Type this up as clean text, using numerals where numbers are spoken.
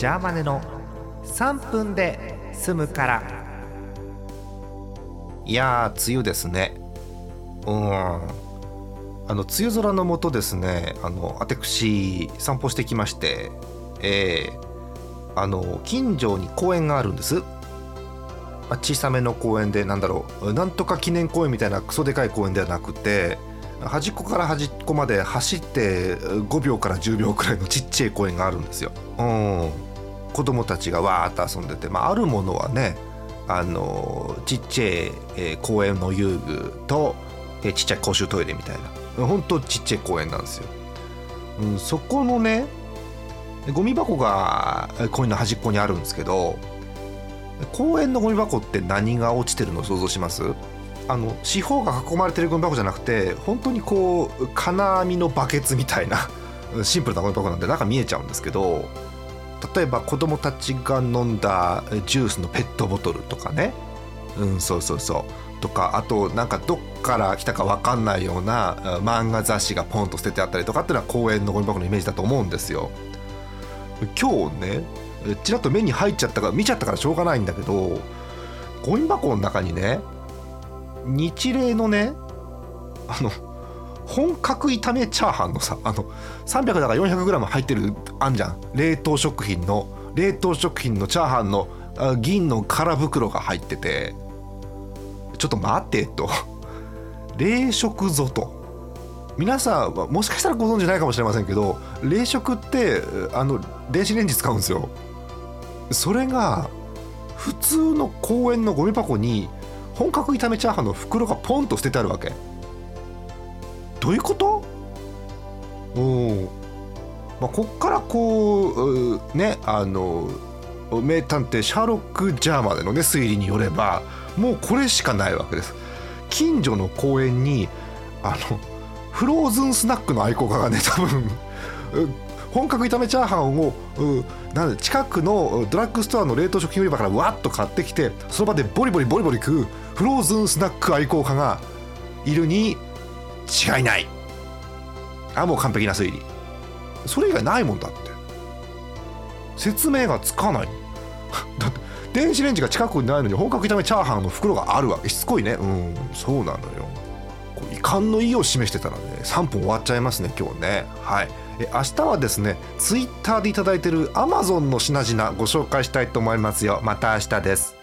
ジャーマネの3分で済むから。いやー、梅雨ですね。梅雨空の下ですね、私散歩してきまして、近所に公園があるんです。小さめの公園で、なんとか記念公園みたいなクソでかい公園ではなくて、端っこから端っこまで走って5秒から10秒くらいのちっちゃい公園があるんですよ。子供たちがわーっと遊んでて、あるものはね、ちっちゃい、公園の遊具と、ちっちゃい公衆トイレみたいな、ほんとちっちゃい公園なんですよ。そこのね、ゴミ箱が公園の端っこにあるんですけど、公園のゴミ箱って何が落ちてるのを想像します？四方が囲まれてるゴミ箱じゃなくて、本当にこう金網のバケツみたいなシンプルなゴミ箱なんで、中見えちゃうんですけど、例えば子供たちが飲んだジュースのペットボトルとかね、とか、あとどっから来たか分かんないような漫画雑誌がポンと捨ててあったりとかっていうのは公園のゴミ箱のイメージだと思うんですよ。今日ね、ちらっと目に入っちゃったから、見ちゃったからしょうがないんだけど、ゴミ箱の中にね、日例のね、本格炒めチャーハンのさ、300だから 400g 入ってるあんじゃん、冷凍食品のチャーハンの銀の空袋が入ってて、ちょっと待てと冷食ぞと。皆さんもしかしたらご存知ないかもしれませんけど、冷食って電子レンジ使うんですよ。それが普通の公園のゴミ箱に本格炒めチャーハンの袋がポンと捨ててあるわけ。どういうこと？こっからこうね、名探偵シャーロック・ジャーマネのね、推理によれば、もうこれしかないわけです。近所の公園にフローズンスナックの愛好家がね、多分本格炒めチャーハンを近くのドラッグストアの冷凍食品売り場からわっと買ってきて、その場でボリボリ食うフローズンスナック愛好家がいるに違いない。もう完璧な推理。それ以外ないもんだって。説明がつかない。だって電子レンジが近くにないのに本格炒めチャーハンの袋があるわけ。しつこいね。そうなのよ。遺憾の意を示してたらね、3分終わっちゃいますね、今日ね。はい。明日はですね、Twitter でいただいてる Amazon の品々ご紹介したいと思いますよ。また明日です。